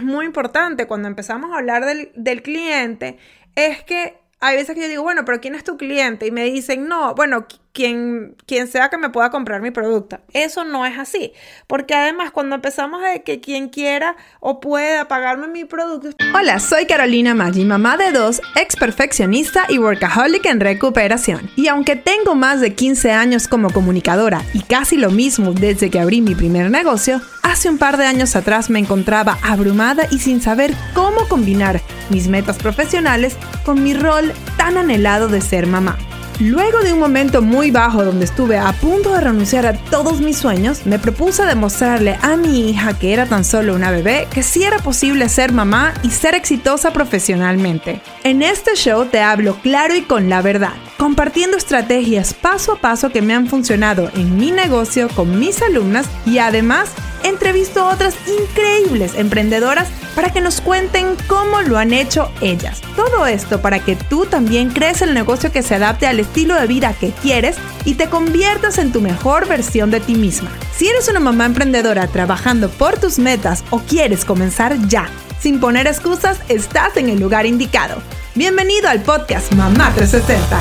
es muy importante cuando empezamos a hablar del cliente, es que hay veces que yo digo, bueno, pero ¿quién es tu cliente? Y me dicen, no, bueno, quien sea que me pueda comprar mi producto. Eso no es así, porque además cuando empezamos a que quien quiera o pueda pagarme mi producto... Hola, soy Carolina Maggi, mamá de 2, ex perfeccionista y workaholic en recuperación. Y aunque tengo más de 15 años como comunicadora y casi lo mismo desde que abrí mi primer negocio, hace un par de años atrás me encontraba abrumada y sin saber cómo combinar mis metas profesionales con mi rol tan anhelado de ser mamá. Luego de un momento muy bajo donde estuve a punto de renunciar a todos mis sueños, me propuse demostrarle a mi hija, que era tan solo una bebé, que sí era posible ser mamá y ser exitosa profesionalmente. En este show te hablo claro y con la verdad, compartiendo estrategias paso a paso que me han funcionado en mi negocio con mis alumnas, y además entrevisto a otras increíbles emprendedoras para que nos cuenten cómo lo han hecho ellas. Todo esto para que tú también crees el negocio que se adapte al estilo de vida que quieres y te conviertas en tu mejor versión de ti misma. Si eres una mamá emprendedora trabajando por tus metas o quieres comenzar ya, sin poner excusas, estás en el lugar indicado. Bienvenido al podcast Mamá 360.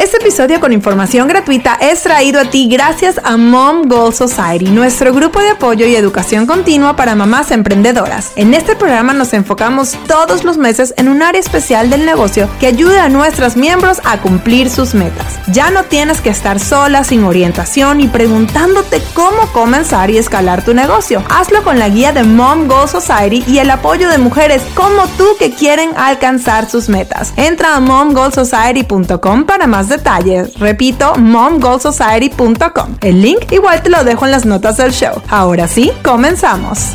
Este episodio con información gratuita es traído a ti gracias a Mom Goal Society, nuestro grupo de apoyo y educación continua para mamás emprendedoras. En este programa nos enfocamos todos los meses en un área especial del negocio que ayuda a nuestros miembros a cumplir sus metas. Ya no tienes que estar sola, sin orientación y preguntándote cómo comenzar y escalar tu negocio. Hazlo con la guía de Mom Goal Society y el apoyo de mujeres como tú que quieren alcanzar sus metas. Entra a momgoalsociety.com para más detalles. Repito, momgoalsociety.com. El link igual te lo dejo en las notas del show. Ahora sí, comenzamos.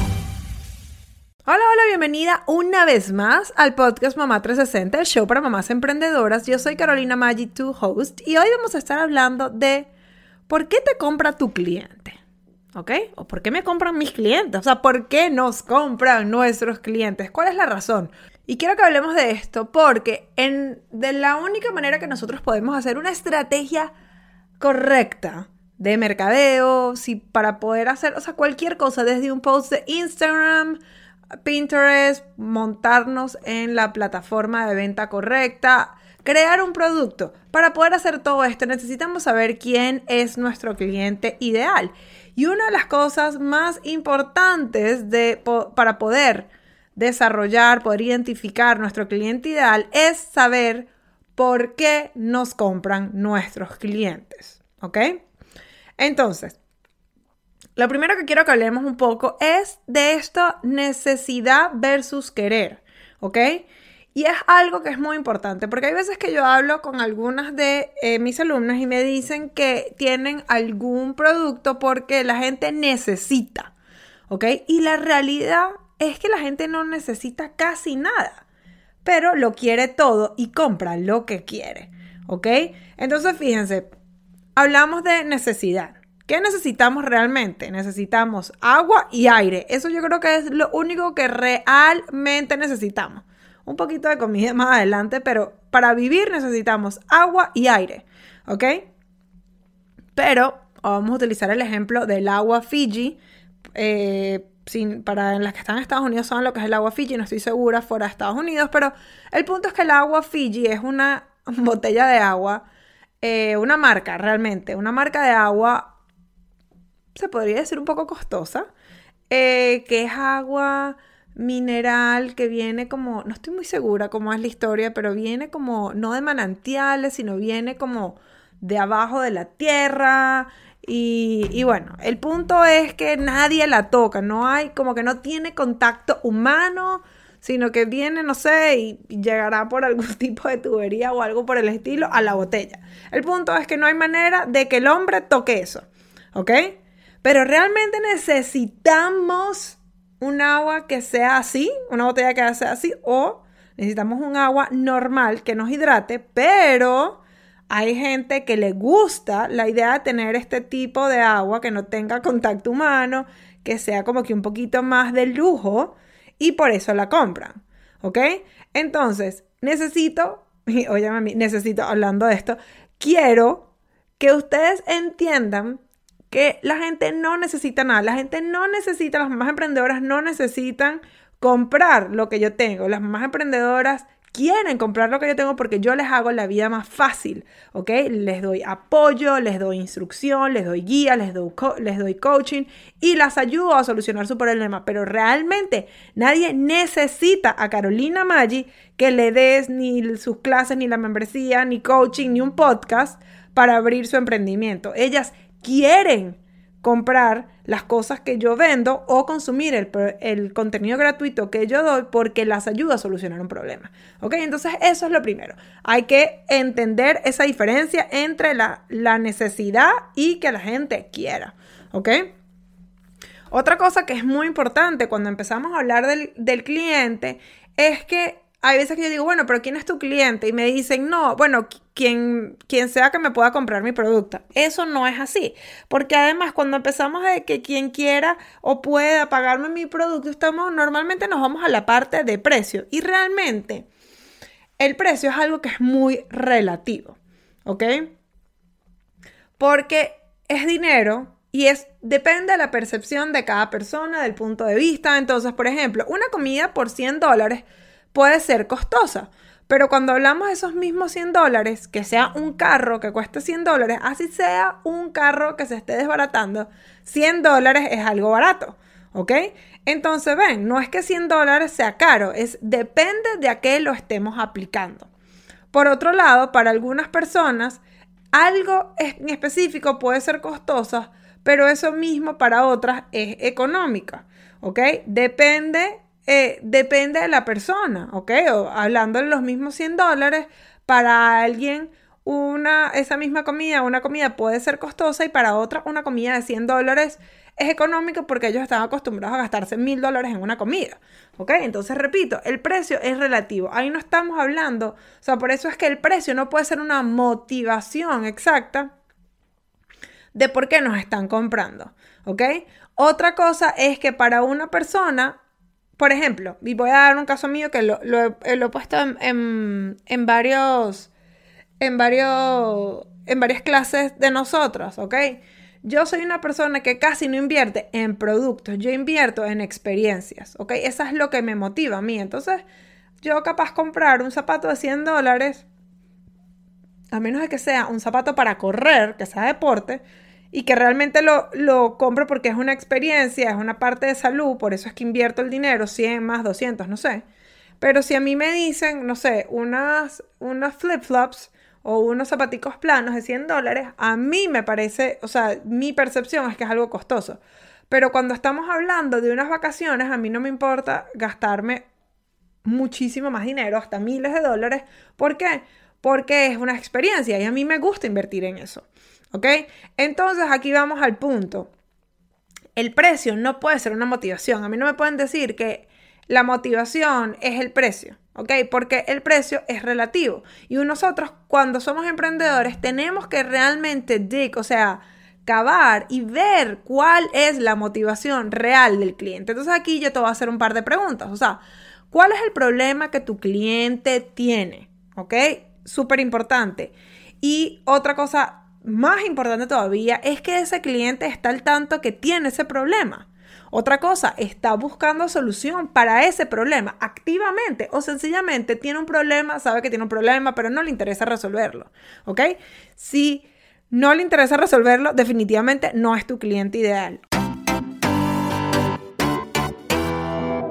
Hola, bienvenida una vez más al podcast Mamá 360, el show para mamás emprendedoras. Yo soy Carolina Maggi, tu host, y hoy vamos a estar hablando de ¿por qué te compra tu cliente? ¿Ok? ¿O por qué me compran mis clientes? O sea, ¿por qué nos compran nuestros clientes? ¿Cuál es la razón? Y quiero que hablemos de esto porque de la única manera que nosotros podemos hacer una estrategia correcta de mercadeo, si para poder hacer, o sea, cualquier cosa, desde un post de Instagram, Pinterest, montarnos en la plataforma de venta correcta, crear un producto. Para poder hacer todo esto necesitamos saber quién es nuestro cliente ideal. Y una de las cosas más importantes para poder desarrollar, poder identificar nuestro cliente ideal es saber por qué nos compran nuestros clientes, ¿ok? Entonces, lo primero que quiero que hablemos un poco es de esta necesidad versus querer, ¿ok? Y es algo que es muy importante porque hay veces que yo hablo con algunas de mis alumnas y me dicen que tienen algún producto porque la gente necesita, ¿ok? Y la realidad es que la gente no necesita casi nada, pero lo quiere todo y compra lo que quiere, ¿ok? Entonces, fíjense, hablamos de necesidad. ¿Qué necesitamos realmente? Necesitamos agua y aire. Eso yo creo que es lo único que realmente necesitamos. Un poquito de comida más adelante, pero para vivir necesitamos agua y aire, ¿ok? Pero vamos a utilizar el ejemplo del agua Fiji, para las que están en Estados Unidos saben lo que es el agua Fiji, no estoy segura fuera de Estados Unidos, pero el punto es que el agua Fiji es una botella de agua, una marca de agua, se podría decir un poco costosa, que es agua mineral que viene como, no estoy muy segura cómo es la historia, pero viene como, no de manantiales, sino viene como de abajo de la tierra. Y bueno, el punto es que nadie la toca, no hay, como que no tiene contacto humano, sino que viene, no sé, y llegará por algún tipo de tubería o algo por el estilo a la botella. El punto es que no hay manera de que el hombre toque eso, ¿ok? Pero realmente necesitamos un agua que sea así, una botella que sea así, o necesitamos un agua normal que nos hidrate, pero hay gente que le gusta la idea de tener este tipo de agua que no tenga contacto humano, que sea como que un poquito más de lujo y por eso la compran, ¿ok? Entonces, necesito, hablando de esto, quiero que ustedes entiendan que la gente no necesita nada, la gente no necesita, las mamás emprendedoras no necesitan comprar lo que yo tengo, las mamás emprendedoras quieren comprar lo que yo tengo porque yo les hago la vida más fácil, ¿ok? Les doy apoyo, les doy instrucción, les doy guía, les doy coaching y las ayudo a solucionar su problema. Pero realmente nadie necesita a Carolina Maggi que le des ni sus clases, ni la membresía, ni coaching, ni un podcast para abrir su emprendimiento. Ellas quieren comprar las cosas que yo vendo o consumir el contenido gratuito que yo doy porque las ayuda a solucionar un problema. ¿Ok? Entonces eso es lo primero. Hay que entender esa diferencia entre la necesidad y que la gente quiera. ¿Ok? Otra cosa que es muy importante cuando empezamos a hablar del cliente es que hay veces que yo digo, bueno, pero ¿quién es tu cliente? Y me dicen, no, bueno, quien sea que me pueda comprar mi producto. Eso no es así. Porque además, cuando empezamos a que quien quiera o pueda pagarme mi producto, normalmente nos vamos a la parte de precio. Y realmente, el precio es algo que es muy relativo. ¿Ok? Porque es dinero y depende de la percepción de cada persona, del punto de vista. Entonces, por ejemplo, una comida por $100... puede ser costosa, pero cuando hablamos de esos mismos $100, que sea un carro que cueste $100, así sea un carro que se esté desbaratando, $100 es algo barato, ¿ok? Entonces, ven, no es que $100 sea caro, depende de a qué lo estemos aplicando. Por otro lado, para algunas personas, algo en específico puede ser costoso, pero eso mismo para otras es económica, ¿ok? Depende de la persona, ¿ok? O hablando de los mismos $100, para alguien esa misma comida, una comida puede ser costosa y para otra una comida de $100 es económica porque ellos están acostumbrados a gastarse $1,000 en una comida, ¿ok? Entonces, repito, el precio es relativo. Ahí no estamos hablando, o sea, por eso es que el precio no puede ser una motivación exacta de por qué nos están comprando, ¿ok? Otra cosa es que para una persona... Por ejemplo, y voy a dar un caso mío que lo he puesto en varias clases de nosotros, ¿ok? Yo soy una persona que casi no invierte en productos, yo invierto en experiencias, ¿ok? Eso es lo que me motiva a mí. Entonces, yo capaz comprar un zapato de $100, a menos de que sea un zapato para correr, que sea deporte, y que realmente lo compro porque es una experiencia, es una parte de salud, por eso es que invierto el dinero, 100 más 200, no sé. Pero si a mí me dicen, no sé, unas flip-flops o unos zapaticos planos de $100, a mí me parece, o sea, mi percepción es que es algo costoso. Pero cuando estamos hablando de unas vacaciones, a mí no me importa gastarme muchísimo más dinero, hasta miles de dólares. ¿Por qué? Porque es una experiencia y a mí me gusta invertir en eso. ¿Ok? Entonces aquí vamos al punto. El precio no puede ser una motivación. A mí no me pueden decir que la motivación es el precio, ¿ok? Porque el precio es relativo. Y nosotros cuando somos emprendedores tenemos que realmente cavar y ver cuál es la motivación real del cliente. Entonces aquí yo te voy a hacer un par de preguntas. O sea, ¿cuál es el problema que tu cliente tiene? ¿Ok? Súper importante. Y otra cosa más importante todavía es que ese cliente está al tanto que tiene ese problema. Otra cosa, está buscando solución para ese problema activamente o sencillamente tiene un problema, sabe que tiene un problema, pero no le interesa resolverlo. ¿Ok? Si no le interesa resolverlo, definitivamente no es tu cliente ideal.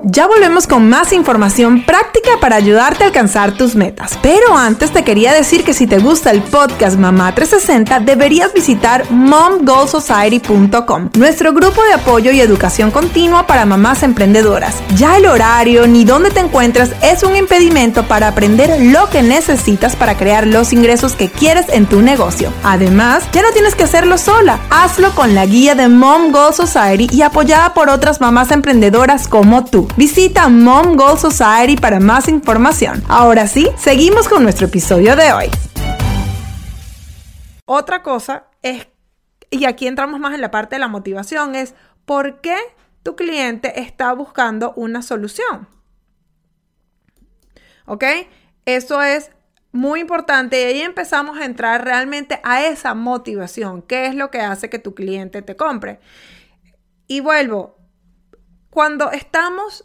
Ya volvemos con más información práctica para ayudarte a alcanzar tus metas. Pero antes te quería decir que si te gusta el podcast Mamá 360, deberías visitar momgoalsociety.com, nuestro grupo de apoyo y educación continua para mamás emprendedoras. Ya el horario ni dónde te encuentras es un impedimento para aprender lo que necesitas para crear los ingresos que quieres en tu negocio. Además, ya no tienes que hacerlo sola. Hazlo con la guía de Mom Goal Society y apoyada por otras mamás emprendedoras como tú. Visita Mom Goal Society para más información. Ahora sí, seguimos con nuestro episodio de hoy. Otra cosa es, y aquí entramos más en la parte de la motivación, es ¿por qué tu cliente está buscando una solución? ¿Ok? Eso es muy importante, y ahí empezamos a entrar realmente a esa motivación. ¿Qué es lo que hace que tu cliente te compre? Y vuelvo, cuando estamos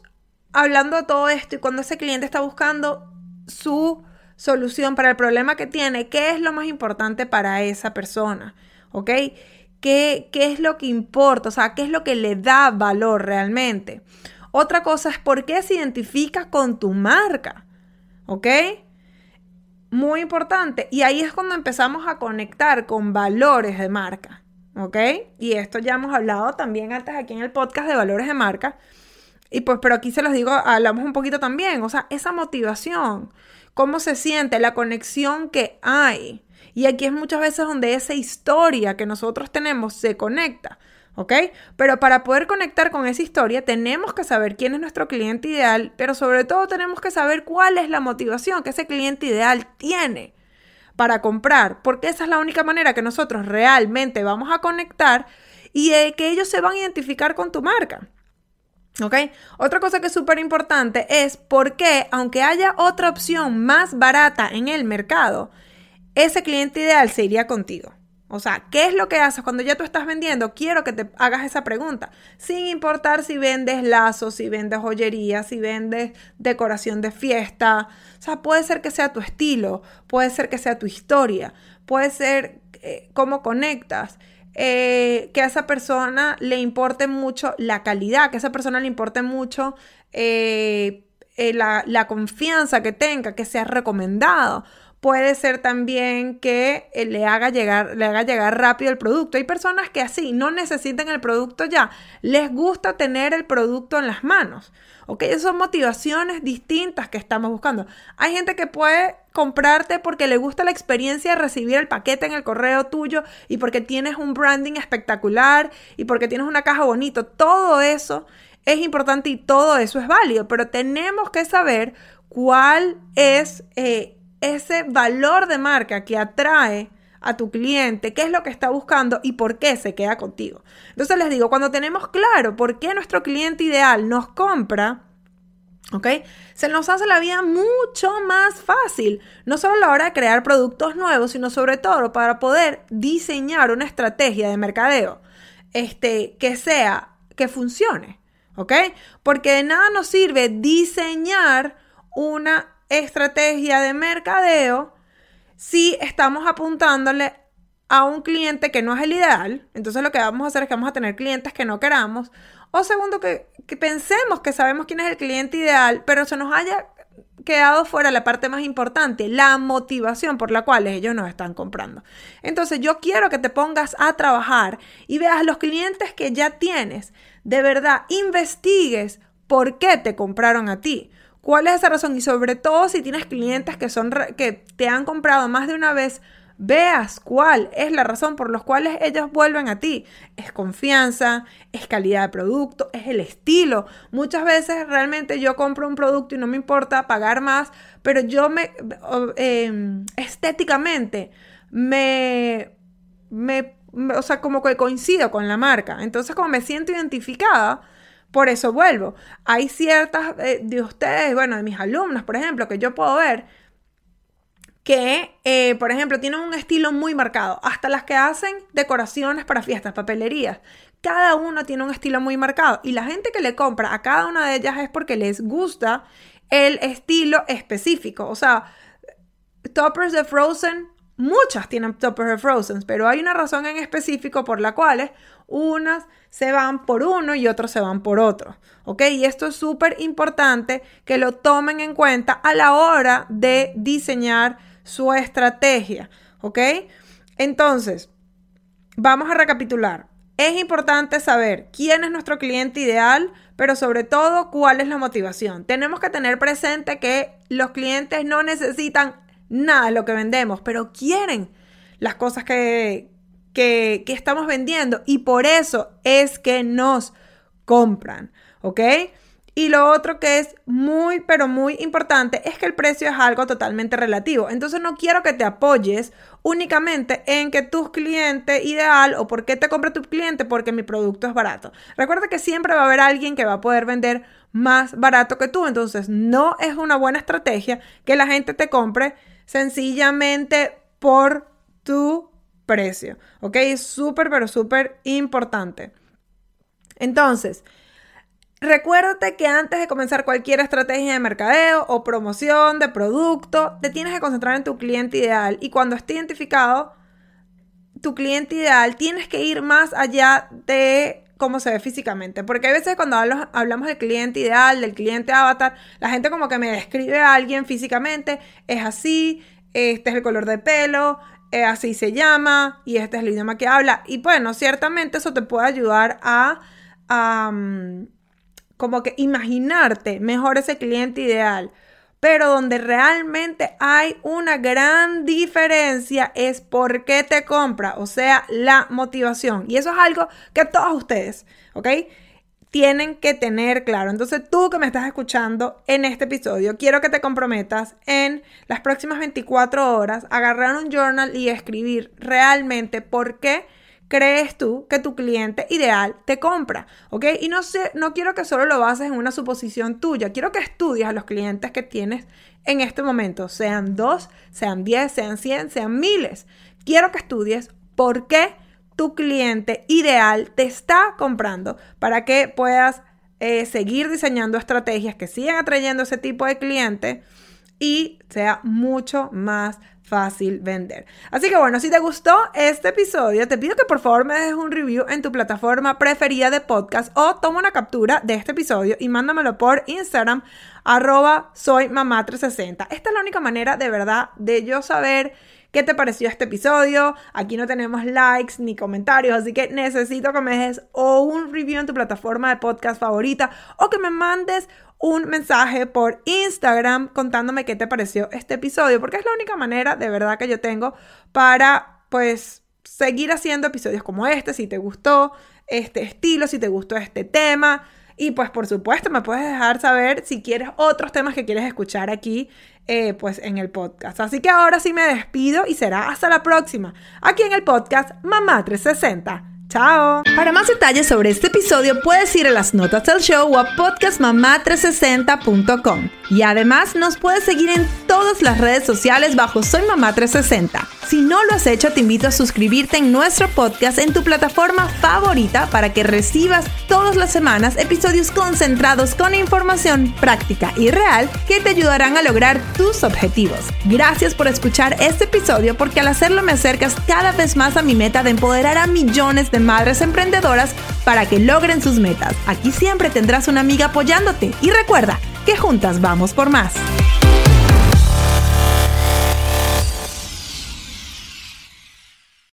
hablando de todo esto y cuando ese cliente está buscando su solución para el problema que tiene, ¿qué es lo más importante para esa persona? ¿Ok? ¿Qué es lo que importa? O sea, ¿qué es lo que le da valor realmente? Otra cosa es por qué se identifica con tu marca. ¿Ok? Muy importante. Y ahí es cuando empezamos a conectar con valores de marca. ¿Ok? Y esto ya hemos hablado también antes aquí en el podcast de valores de marca. Y pues, pero aquí se los digo, hablamos un poquito también. O sea, esa motivación, cómo se siente, la conexión que hay. Y aquí es muchas veces donde esa historia que nosotros tenemos se conecta. ¿Ok? Pero para poder conectar con esa historia tenemos que saber quién es nuestro cliente ideal, pero sobre todo tenemos que saber cuál es la motivación que ese cliente ideal tiene para comprar, porque esa es la única manera que nosotros realmente vamos a conectar y que ellos se van a identificar con tu marca. ¿Ok? Otra cosa que es súper importante es por qué, aunque haya otra opción más barata en el mercado, ese cliente ideal se iría contigo. O sea, ¿qué es lo que haces cuando ya tú estás vendiendo? Quiero que te hagas esa pregunta, sin importar si vendes lazos, si vendes joyería, si vendes decoración de fiesta. O sea, puede ser que sea tu estilo, puede ser que sea tu historia, puede ser cómo conectas, que a esa persona le importe mucho la calidad, que a esa persona le importe mucho la confianza que tenga, que sea recomendado. Puede ser también que le haga llegar rápido el producto. Hay personas que así no necesitan el producto ya. Les gusta tener el producto en las manos. ¿Ok? Esas son motivaciones distintas que estamos buscando. Hay gente que puede comprarte porque le gusta la experiencia de recibir el paquete en el correo tuyo y porque tienes un branding espectacular y porque tienes una caja bonita. Todo eso es importante y todo eso es válido. Pero tenemos que saber cuál es ese valor de marca que atrae a tu cliente, qué es lo que está buscando y por qué se queda contigo. Entonces les digo, cuando tenemos claro por qué nuestro cliente ideal nos compra, ¿ok? Se nos hace la vida mucho más fácil, no solo a la hora de crear productos nuevos, sino sobre todo para poder diseñar una estrategia de mercadeo que funcione, ¿ok? Porque de nada nos sirve diseñar una estrategia de mercadeo si estamos apuntándole a un cliente que no es el ideal. Entonces lo que vamos a hacer es que vamos a tener clientes que no queramos, o segundo que pensemos que sabemos quién es el cliente ideal, pero se nos haya quedado fuera la parte más importante, la motivación por la cual ellos nos están comprando. Entonces yo quiero que te pongas a trabajar y veas los clientes que ya tienes, de verdad investigues por qué te compraron a ti. ¿Cuál es esa razón? Y sobre todo, si tienes clientes que te han comprado más de una vez, veas cuál es la razón por la cual ellos vuelven a ti. Es confianza, es calidad de producto, es el estilo. Muchas veces realmente yo compro un producto y no me importa pagar más, pero yo estéticamente o sea, como que coincido con la marca. Entonces, como me siento identificada, por eso vuelvo. Hay ciertas de ustedes, bueno, de mis alumnas, por ejemplo, que yo puedo ver que, por ejemplo, tienen un estilo muy marcado. Hasta las que hacen decoraciones para fiestas, papelerías. Cada una tiene un estilo muy marcado. Y la gente que le compra a cada una de ellas es porque les gusta el estilo específico. O sea, toppers de Frozen, muchas tienen toppers de Frozen, pero hay una razón en específico por la cual unas se van por uno y otros se van por otro, ¿ok? Y esto es súper importante que lo tomen en cuenta a la hora de diseñar su estrategia, ¿ok? Entonces, vamos a recapitular. Es importante saber quién es nuestro cliente ideal, pero sobre todo, cuál es la motivación. Tenemos que tener presente que los clientes no necesitan nada de lo que vendemos, pero quieren las cosas que estamos vendiendo y por eso es que nos compran, ¿ok? Y lo otro que es muy, pero muy importante es que el precio es algo totalmente relativo. Entonces no quiero que te apoyes únicamente en que tu cliente ideal o por qué te compra tu cliente porque mi producto es barato. Recuerda que siempre va a haber alguien que va a poder vender más barato que tú. Entonces no es una buena estrategia que la gente te compre sencillamente por tu precio, ¿ok? Es súper, pero súper importante. Entonces, recuérdate que antes de comenzar cualquier estrategia de mercadeo o promoción de producto, te tienes que concentrar en tu cliente ideal, y cuando esté identificado tu cliente ideal, tienes que ir más allá de cómo se ve físicamente, porque a veces cuando hablamos del cliente ideal, del cliente avatar, la gente como que me describe a alguien físicamente, es así, este es el color de pelo, así se llama, y este es el idioma que habla, y bueno, ciertamente eso te puede ayudar a como que imaginarte mejor ese cliente ideal, pero donde realmente hay una gran diferencia es por qué te compra, o sea, la motivación. Y eso es algo que todos ustedes, ¿ok?, tienen que tener claro. Entonces, tú que me estás escuchando en este episodio, quiero que te comprometas en las próximas 24 horas a agarrar un journal y escribir realmente por qué crees tú que tu cliente ideal te compra, ¿ok? Y no quiero que solo lo bases en una suposición tuya, quiero que estudies a los clientes que tienes en este momento, sean 2, sean 10, sean 100, sean miles. Quiero que estudies por qué tu cliente ideal te está comprando, para que puedas seguir diseñando estrategias que sigan atrayendo ese tipo de cliente y sea mucho más fácil vender. Así que bueno, si te gustó este episodio, te pido que por favor me dejes un review en tu plataforma preferida de podcast, o toma una captura de este episodio y mándamelo por Instagram @soymamá360. Esta es la única manera de verdad de yo saber qué te pareció este episodio. Aquí no tenemos likes ni comentarios, así que necesito que me dejes o un review en tu plataforma de podcast favorita, o que me mandes un mensaje por Instagram contándome qué te pareció este episodio, porque es la única manera de verdad que yo tengo para, pues, seguir haciendo episodios como este, si te gustó este estilo, si te gustó este tema. Y pues, por supuesto, me puedes dejar saber si quieres otros temas que quieres escuchar aquí, pues, en el podcast. Así que ahora sí me despido y será hasta la próxima, aquí en el podcast Mamá 360. ¡Chao! Para más detalles sobre este episodio puedes ir a las notas del show o a podcastmamá360.com. Y además nos puedes seguir en todas las redes sociales bajo Soy Mamá 360. Si no lo has hecho, te invito a suscribirte en nuestro podcast en tu plataforma favorita para que recibas todas las semanas episodios concentrados con información práctica y real que te ayudarán a lograr tus objetivos. Gracias por escuchar este episodio, porque al hacerlo me acercas cada vez más a mi meta de empoderar a millones de madres emprendedoras para que logren sus metas. Aquí siempre tendrás una amiga apoyándote, y recuerda que juntas vamos por más.